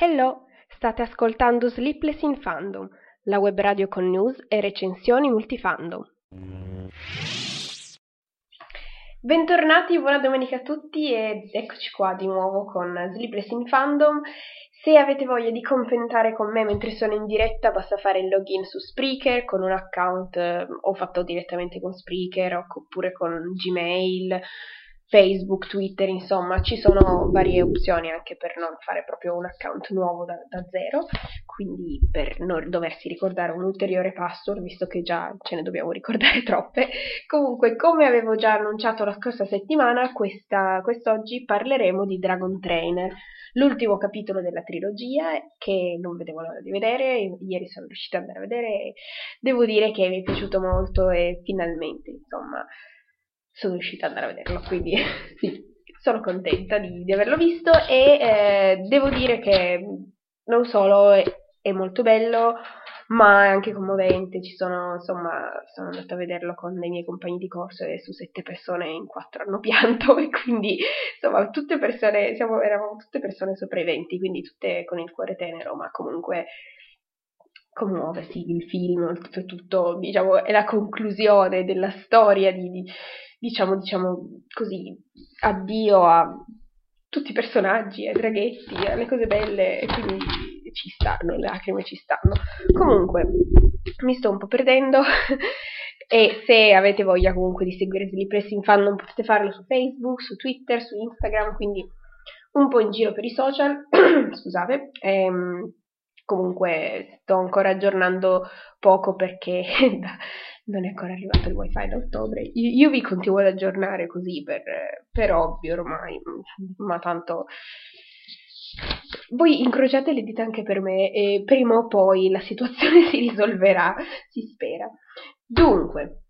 Hello, state ascoltando Sleepless in Fandom, la web radio con news e recensioni multifandom. Bentornati, buona domenica a tutti ed eccoci qua di nuovo con Sleepless in Fandom. Se avete voglia di commentare con me mentre sono in diretta basta fare il login su Spreaker con un account o fatto direttamente con Spreaker oppure con Gmail, Facebook, Twitter, insomma ci sono varie opzioni anche per non fare proprio un account nuovo da zero, quindi per non doversi ricordare un ulteriore password visto che già ce ne dobbiamo ricordare troppe. Comunque, come avevo già annunciato la scorsa settimana, quest'oggi parleremo di Dragon Trainer, l'ultimo capitolo della trilogia che non vedevo l'ora di vedere. Ieri sono riuscita ad andare a vedere e devo dire che mi è piaciuto molto e finalmente, insomma, sono riuscita ad andare a vederlo, quindi sì, sono contenta di averlo visto e devo dire che non solo è molto bello, ma è anche commovente. Sono andata a vederlo con dei miei compagni di corso e su 7 persone in 4 hanno pianto, e quindi insomma eravamo tutte persone sopra i 20, quindi tutte con il cuore tenero, ma comunque commuove, sì, il film, oltretutto, diciamo, è la conclusione della storia diciamo così, addio a tutti i personaggi, ai draghetti, alle cose belle, e quindi ci stanno, le lacrime ci stanno. Comunque, mi sto un po' perdendo, e se avete voglia comunque di seguire Sleepless in Fandom potete farlo su Facebook, su Twitter, su Instagram, quindi un po' in giro per i social, scusate, comunque sto ancora aggiornando poco perché non è ancora arrivato il wifi da ottobre. Io vi continuo ad aggiornare così per ovvio ormai, ma tanto voi incrociate le dita anche per me e prima o poi la situazione si risolverà, si spera. Dunque,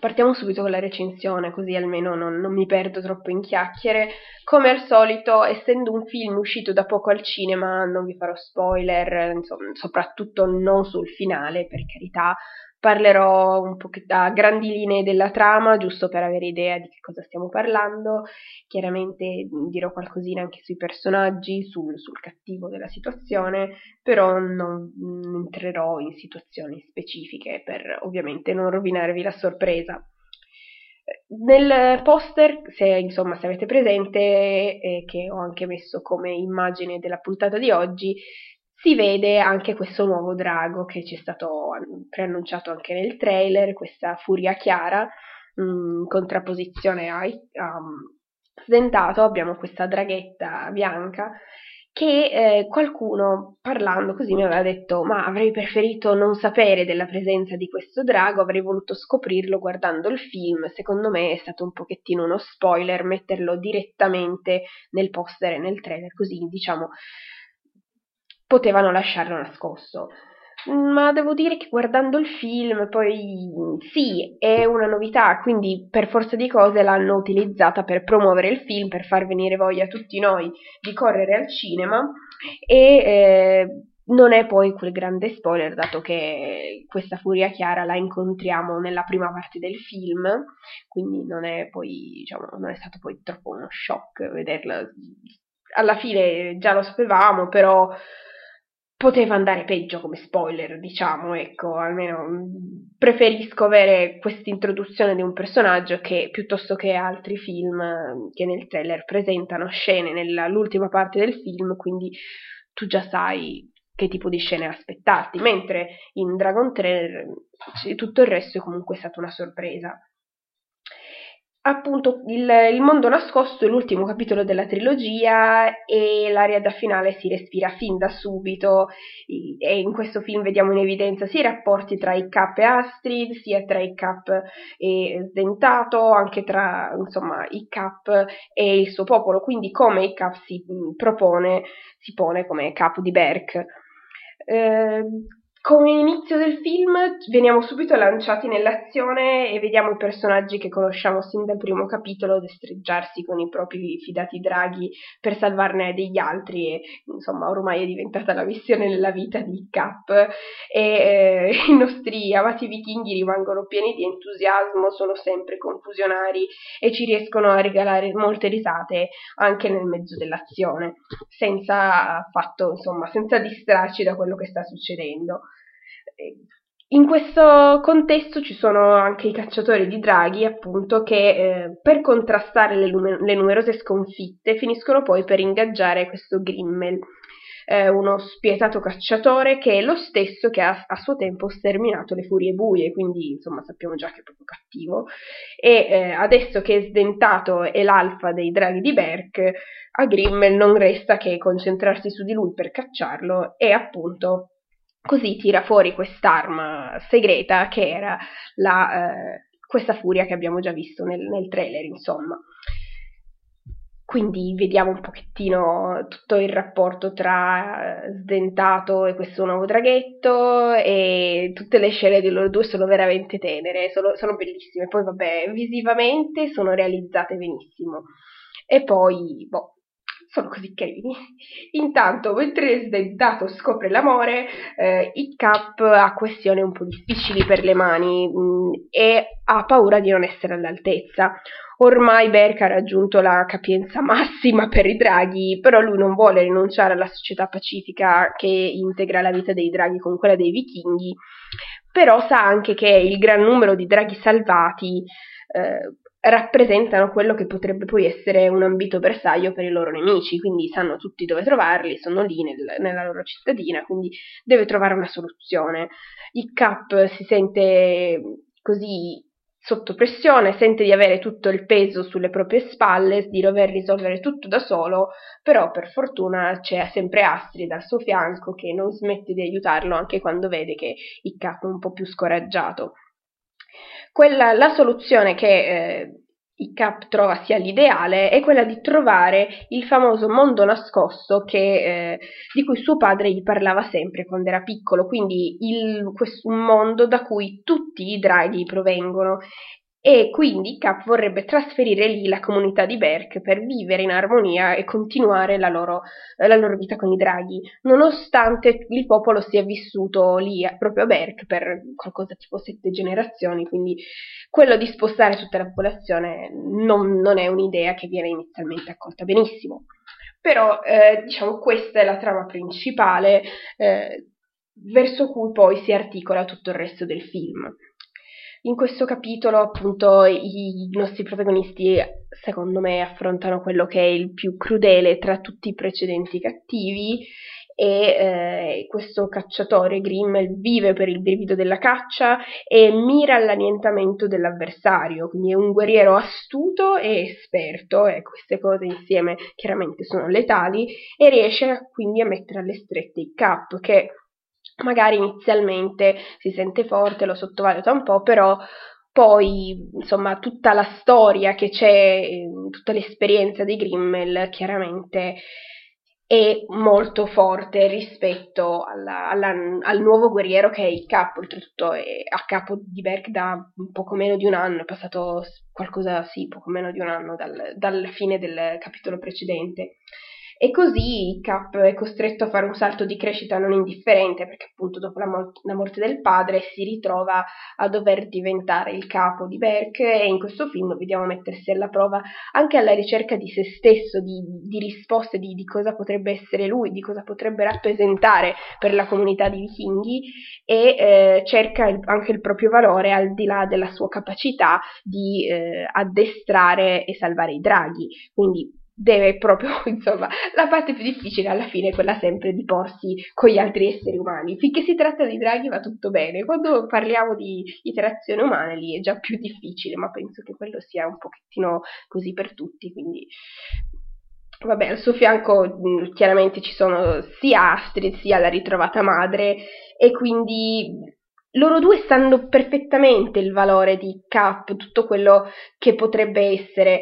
partiamo subito con la recensione, così almeno non mi perdo troppo in chiacchiere. Come al solito, essendo un film uscito da poco al cinema, non vi farò spoiler, insomma, soprattutto non sul finale, per carità. Parlerò un po' a grandi linee della trama, giusto per avere idea di che cosa stiamo parlando. Chiaramente dirò qualcosina anche sui personaggi, sul cattivo della situazione, però non entrerò in situazioni specifiche per ovviamente non rovinarvi la sorpresa. Nel poster, se avete presente, che ho anche messo come immagine della puntata di oggi, si vede anche questo nuovo drago che ci è stato preannunciato anche nel trailer, questa Furia Chiara, in contrapposizione a Sdentato. Abbiamo questa draghetta bianca che qualcuno, parlando così, mi aveva detto: ma avrei preferito non sapere della presenza di questo drago, avrei voluto scoprirlo guardando il film. Secondo me è stato un pochettino uno spoiler metterlo direttamente nel poster e nel trailer, così diciamo potevano lasciarlo nascosto. Ma devo dire che guardando il film, poi sì, è una novità, quindi per forza di cose l'hanno utilizzata per promuovere il film, per far venire voglia a tutti noi di correre al cinema, e non è poi quel grande spoiler, dato che questa Furia Chiara la incontriamo nella prima parte del film, quindi non è stato poi troppo uno shock vederla. Alla fine già lo sapevamo, però poteva andare peggio come spoiler, diciamo, ecco. Almeno preferisco avere questa introduzione di un personaggio che, piuttosto che altri film che nel trailer presentano scene nell'ultima parte del film, quindi tu già sai che tipo di scene aspettarti, mentre in Dragon Trainer tutto il resto è comunque stata una sorpresa. Appunto, il mondo nascosto è l'ultimo capitolo della trilogia e l'aria da finale si respira fin da subito, e in questo film vediamo in evidenza sia i rapporti tra Hiccup e Astrid, sia tra Hiccup e Sdentato, anche tra, insomma, Hiccup e il suo popolo, quindi come Hiccup si pone come capo di Berk. Come inizio del film veniamo subito lanciati nell'azione e vediamo i personaggi che conosciamo sin dal primo capitolo destreggiarsi con i propri fidati draghi per salvarne degli altri e insomma ormai è diventata la missione nella vita di Hiccup e i nostri amati vichinghi rimangono pieni di entusiasmo, sono sempre confusionari e ci riescono a regalare molte risate anche nel mezzo dell'azione senza affatto, insomma, senza distrarci da quello che sta succedendo. In questo contesto ci sono anche i cacciatori di draghi, appunto, che per contrastare le numerose sconfitte finiscono poi per ingaggiare questo Grimmel, uno spietato cacciatore che è lo stesso che ha a suo tempo sterminato le furie buie, quindi insomma sappiamo già che è proprio cattivo, e adesso che Sdentato è l'alfa dei draghi di Berk, a Grimmel non resta che concentrarsi su di lui per cacciarlo e appunto così tira fuori quest'arma segreta che era questa furia che abbiamo già visto nel trailer, insomma. Quindi vediamo un pochettino tutto il rapporto tra Sdentato e questo nuovo draghetto e tutte le scene di loro due sono veramente tenere, sono bellissime. Poi vabbè, visivamente sono realizzate benissimo. E poi, boh, sono così carini. Intanto, mentre Sdentato scopre l'amore, Hiccup ha questioni un po' difficili per le mani e ha paura di non essere all'altezza. Ormai Berk ha raggiunto la capienza massima per i draghi, però lui non vuole rinunciare alla società pacifica che integra la vita dei draghi con quella dei vichinghi, però sa anche che il gran numero di draghi salvati rappresentano quello che potrebbe poi essere un ambito bersaglio per i loro nemici, quindi sanno tutti dove trovarli, sono lì nella loro cittadina, quindi deve trovare una soluzione. Hiccup si sente così sotto pressione, sente di avere tutto il peso sulle proprie spalle, di dover risolvere tutto da solo, però per fortuna c'è sempre Astrid al suo fianco che non smette di aiutarlo anche quando vede che Hiccup è un po' più scoraggiato. La soluzione che Hiccup trova sia l'ideale è quella di trovare il famoso mondo nascosto di cui suo padre gli parlava sempre quando era piccolo, quindi un mondo da cui tutti i draghi provengono e quindi Hiccup vorrebbe trasferire lì la comunità di Berk per vivere in armonia e continuare la loro vita con i draghi, nonostante il popolo sia vissuto lì proprio a Berk per qualcosa tipo 7 generazioni, quindi quello di spostare tutta la popolazione non è un'idea che viene inizialmente accolta benissimo, però diciamo questa è la trama principale verso cui poi si articola tutto il resto del film. In questo capitolo, appunto, i nostri protagonisti, secondo me, affrontano quello che è il più crudele tra tutti i precedenti cattivi e questo cacciatore Grimmel vive per il brivido della caccia e mira all'annientamento dell'avversario, quindi è un guerriero astuto e esperto e queste cose insieme chiaramente sono letali e riesce quindi a mettere alle strette Hiccup che magari inizialmente si sente forte, lo sottovaluta un po', però poi, insomma, tutta la storia che c'è, tutta l'esperienza di Grimmel chiaramente è molto forte rispetto al nuovo guerriero che è Hiccup, oltretutto è a capo di Berk da poco meno di un anno, è passato poco meno di un anno dalla fine del capitolo precedente. E così Hiccup è costretto a fare un salto di crescita non indifferente perché appunto dopo la morte del padre si ritrova a dover diventare il capo di Berk e in questo film vediamo mettersi alla prova anche alla ricerca di se stesso, di risposte, di cosa potrebbe essere lui, di cosa potrebbe rappresentare per la comunità di vichinghi e cerca anche il proprio valore al di là della sua capacità di addestrare e salvare i draghi, quindi deve proprio, insomma, la parte più difficile alla fine è quella sempre di porsi con gli altri esseri umani. Finché si tratta di draghi va tutto bene, quando parliamo di interazione umana lì è già più difficile, ma penso che quello sia un pochettino così per tutti, quindi vabbè, al suo fianco chiaramente ci sono sia Astrid sia la ritrovata madre e quindi loro due sanno perfettamente il valore di Hiccup, tutto quello che potrebbe essere.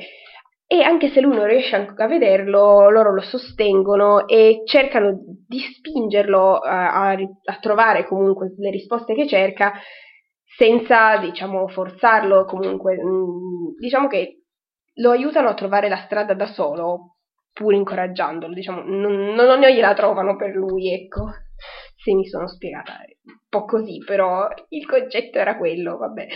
e anche se lui non riesce a vederlo, loro lo sostengono e cercano di spingerlo a trovare comunque le risposte che cerca, senza, diciamo, forzarlo. Comunque diciamo che lo aiutano a trovare la strada da solo, pur incoraggiandolo, diciamo, non gliela trovano per lui, ecco. Se mi sono spiegata un po' così, però il concetto era quello, vabbè.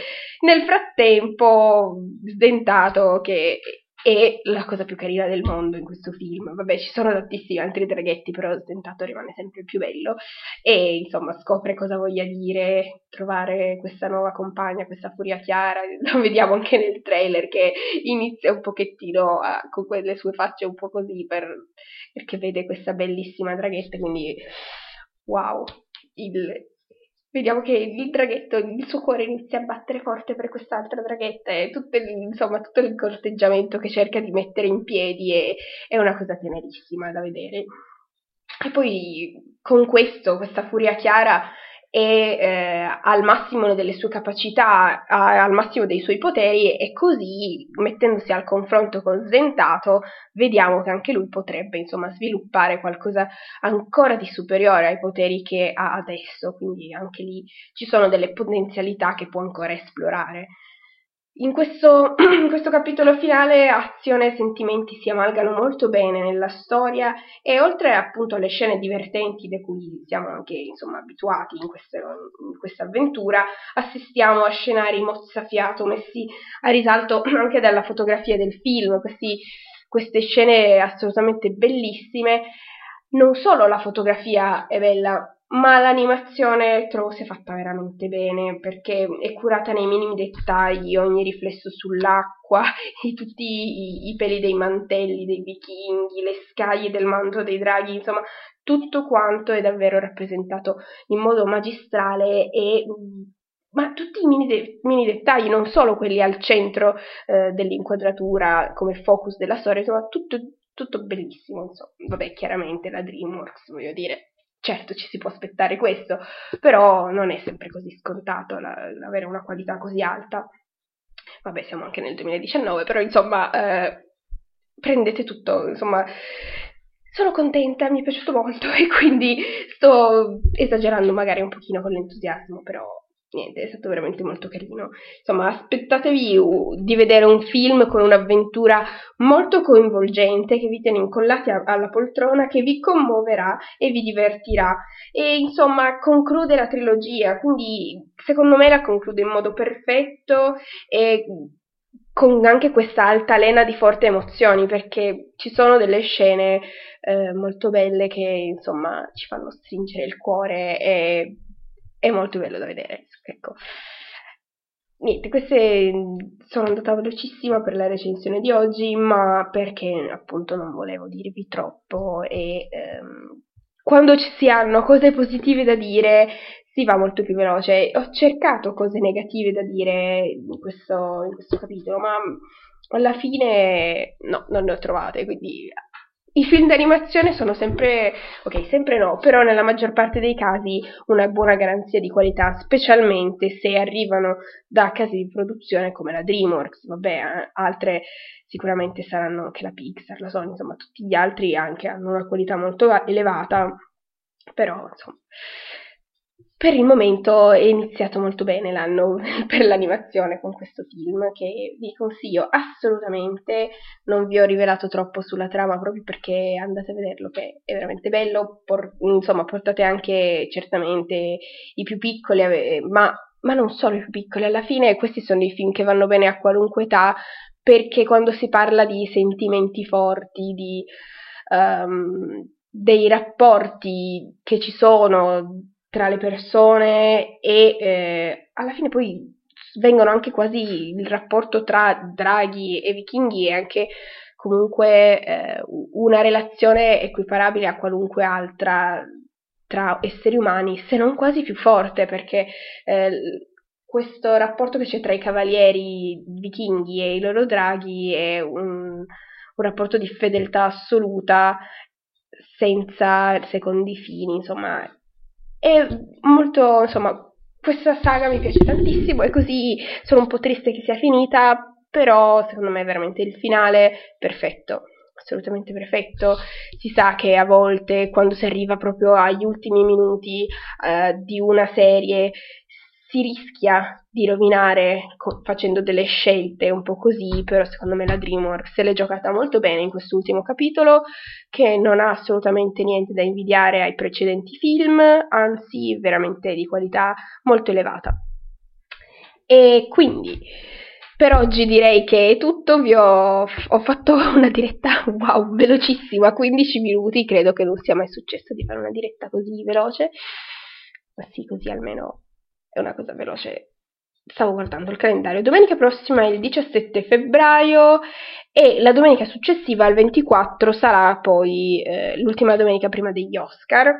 Nel frattempo, Sdentato, che è la cosa più carina del mondo in questo film, vabbè, ci sono tantissimi altri draghetti, però Sdentato rimane sempre il più bello, e insomma scopre cosa voglia dire trovare questa nuova compagna, questa Furia Chiara. Lo vediamo anche nel trailer, che inizia un pochettino con quelle sue facce un po' così, perché vede questa bellissima draghetta, quindi wow, vediamo che il draghetto, il suo cuore inizia a battere forte per quest'altra draghetta, e tutto il corteggiamento che cerca di mettere in piedi è una cosa tenerissima da vedere. E poi con questa Furia Chiara è al massimo delle sue capacità, al massimo dei suoi poteri, e così, mettendosi al confronto con Sdentato, vediamo che anche lui potrebbe, insomma, sviluppare qualcosa ancora di superiore ai poteri che ha adesso, quindi anche lì ci sono delle potenzialità che può ancora esplorare. In questo capitolo finale azione e sentimenti si amalgano molto bene nella storia, e oltre appunto alle scene divertenti da cui siamo anche, insomma, abituati in questa avventura, assistiamo a scenari mozzafiato messi a risalto anche dalla fotografia del film, queste scene assolutamente bellissime. Non solo la fotografia è bella, ma l'animazione trovo sia fatta veramente bene, perché è curata nei minimi dettagli, ogni riflesso sull'acqua, tutti i peli dei mantelli dei vichinghi, le scaglie del manto dei draghi, insomma tutto quanto è davvero rappresentato in modo magistrale, ma tutti i mini dettagli, non solo quelli al centro dell'inquadratura come focus della storia, insomma tutto bellissimo, insomma. Vabbè, chiaramente la Dreamworks, voglio dire, certo ci si può aspettare questo, però non è sempre così scontato avere una qualità così alta. Vabbè, siamo anche nel 2019, però insomma prendete tutto, insomma. Sono contenta, mi è piaciuto molto, e quindi sto esagerando magari un pochino con l'entusiasmo, però niente, è stato veramente molto carino. Insomma, aspettatevi di vedere un film con un'avventura molto coinvolgente, che vi tiene incollati alla poltrona, che vi commuoverà e vi divertirà. E insomma, conclude la trilogia, quindi secondo me la conclude in modo perfetto, e con anche questa altalena di forti emozioni, perché ci sono delle scene molto belle che, insomma, ci fanno stringere il cuore, e è molto bello da vedere, ecco. Niente, queste sono andata velocissima per la recensione di oggi, ma perché appunto non volevo dirvi troppo, e quando ci si hanno cose positive da dire si va molto più veloce. Ho cercato cose negative da dire in questo capitolo, ma alla fine no, non le ho trovate, quindi i film d'animazione sono sempre, ok, sempre no, però nella maggior parte dei casi una buona garanzia di qualità, specialmente se arrivano da case di produzione come la Dreamworks, vabbè, altre sicuramente saranno anche la Pixar, la Sony, insomma tutti gli altri anche hanno una qualità molto elevata, però insomma per il momento è iniziato molto bene l'anno per l'animazione con questo film, che vi consiglio assolutamente. Non vi ho rivelato troppo sulla trama, proprio perché andate a vederlo, che è veramente bello. Insomma, portate anche certamente i più piccoli, ma non solo i più piccoli. Alla fine questi sono i film che vanno bene a qualunque età, perché quando si parla di sentimenti forti, di dei rapporti che ci sono tra le persone, e alla fine poi vengono anche quasi il rapporto tra draghi e vichinghi, e anche comunque una relazione equiparabile a qualunque altra tra esseri umani, se non quasi più forte, perché questo rapporto che c'è tra i cavalieri vichinghi e i loro draghi è un rapporto di fedeltà assoluta, senza secondi fini, insomma. E molto, insomma, questa saga mi piace tantissimo, e così sono un po' triste che sia finita, però secondo me è veramente il finale perfetto, assolutamente perfetto. Si sa che a volte quando si arriva proprio agli ultimi minuti di una serie si rischia di rovinare facendo delle scelte un po' così, però secondo me la Dreamworks se l'è giocata molto bene in quest'ultimo capitolo, che non ha assolutamente niente da invidiare ai precedenti film, anzi veramente di qualità molto elevata. E quindi per oggi direi che è tutto, ho fatto una diretta wow, velocissima, 15 minuti, credo che non sia mai successo di fare una diretta così veloce, ma sì, così almeno è una cosa veloce. Stavo guardando il calendario. Domenica prossima è il 17 febbraio e la domenica successiva, il 24, sarà poi l'ultima domenica prima degli Oscar.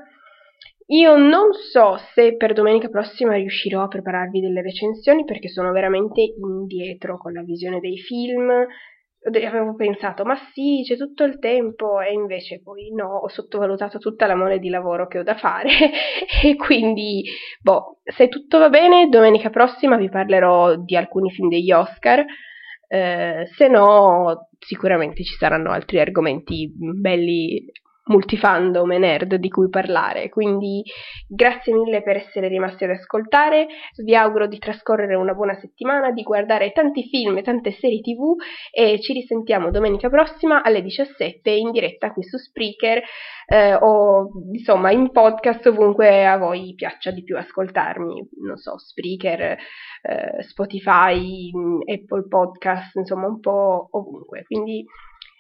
Io non so se per domenica prossima riuscirò a prepararvi delle recensioni perché sono veramente indietro con la visione dei film. Avevo pensato, ma sì, c'è tutto il tempo, e invece poi no, ho sottovalutato tutta la mole di lavoro che ho da fare, e quindi, boh, se tutto va bene, domenica prossima vi parlerò di alcuni film degli Oscar, se no sicuramente ci saranno altri argomenti belli multifandom e nerd di cui parlare, quindi grazie mille per essere rimasti ad ascoltare, vi auguro di trascorrere una buona settimana, di guardare tanti film e tante serie tv e ci risentiamo domenica prossima alle 17 in diretta qui su Spreaker o insomma in podcast ovunque a voi piaccia di più ascoltarmi, non so, Spreaker, Spotify, Apple Podcast, insomma un po' ovunque, quindi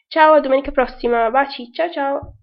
ciao, a domenica prossima, baci, ciao ciao!